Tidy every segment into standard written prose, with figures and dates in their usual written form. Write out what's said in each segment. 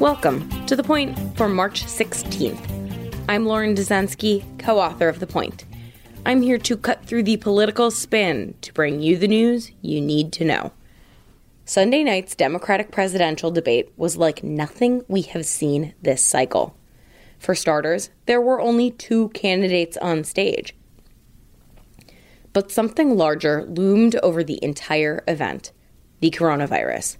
Welcome to The Point for March 16th. I'm Lauren Dezensky, co-author of The Point. I'm here to cut through the political spin to bring you the news you need to know. Sunday night's Democratic presidential debate was like nothing we have seen this cycle. For starters, there were only two candidates on stage. But something larger loomed over the entire event: the coronavirus.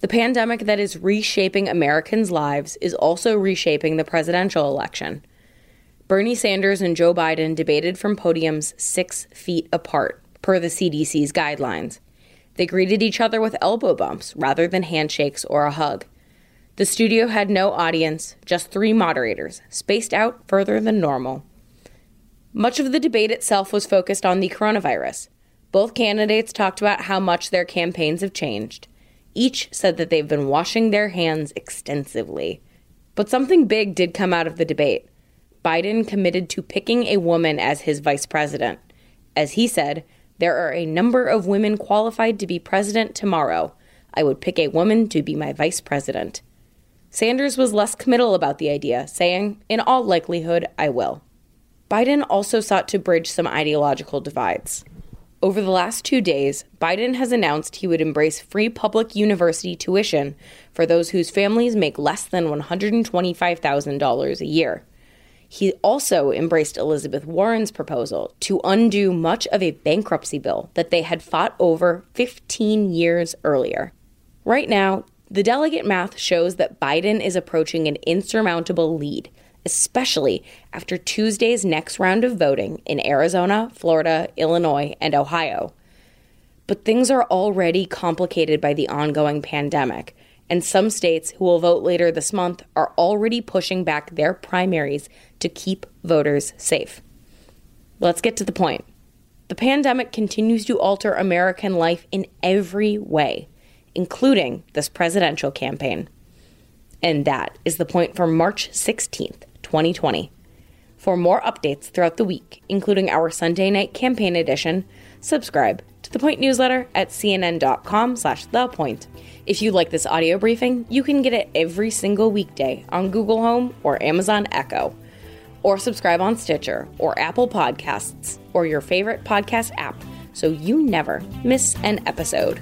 The pandemic that is reshaping Americans' lives is also reshaping the presidential election. Bernie Sanders and Joe Biden debated from podiums 6 feet apart, per the CDC's guidelines. They greeted each other with elbow bumps rather than handshakes or a hug. The studio had no audience, just three moderators, spaced out further than normal. Much of the debate itself was focused on the coronavirus. Both candidates talked about how much their campaigns have changed. Each said that they've been washing their hands extensively. But something big did come out of the debate. Biden committed to picking a woman as his vice president. As he said, "There are a number of women qualified to be president tomorrow. I would pick a woman to be my vice president." Sanders was less committal about the idea, saying, "In all likelihood, I will." Biden also sought to bridge some ideological divides. Over the last 2 days, Biden has announced he would embrace free public university tuition for those whose families make less than $125,000 a year. He also embraced Elizabeth Warren's proposal to undo much of a bankruptcy bill that they had fought over 15 years earlier. Right now, the delegate math shows that Biden is approaching an insurmountable lead, especially after Tuesday's next round of voting in Arizona, Florida, Illinois, and Ohio. But things are already complicated by the ongoing pandemic, and some states who will vote later this month are already pushing back their primaries to keep voters safe. Let's get to the point. The pandemic continues to alter American life in every way, including this presidential campaign. And that is the point for March 16th, 2020. For more updates throughout the week, including our Sunday night campaign edition, subscribe to The Point newsletter at CNN.com/ThePoint. If you like this audio briefing, you can get it every single weekday on Google Home or Amazon Echo. Or subscribe on Stitcher or Apple Podcasts or your favorite podcast app so you never miss an episode.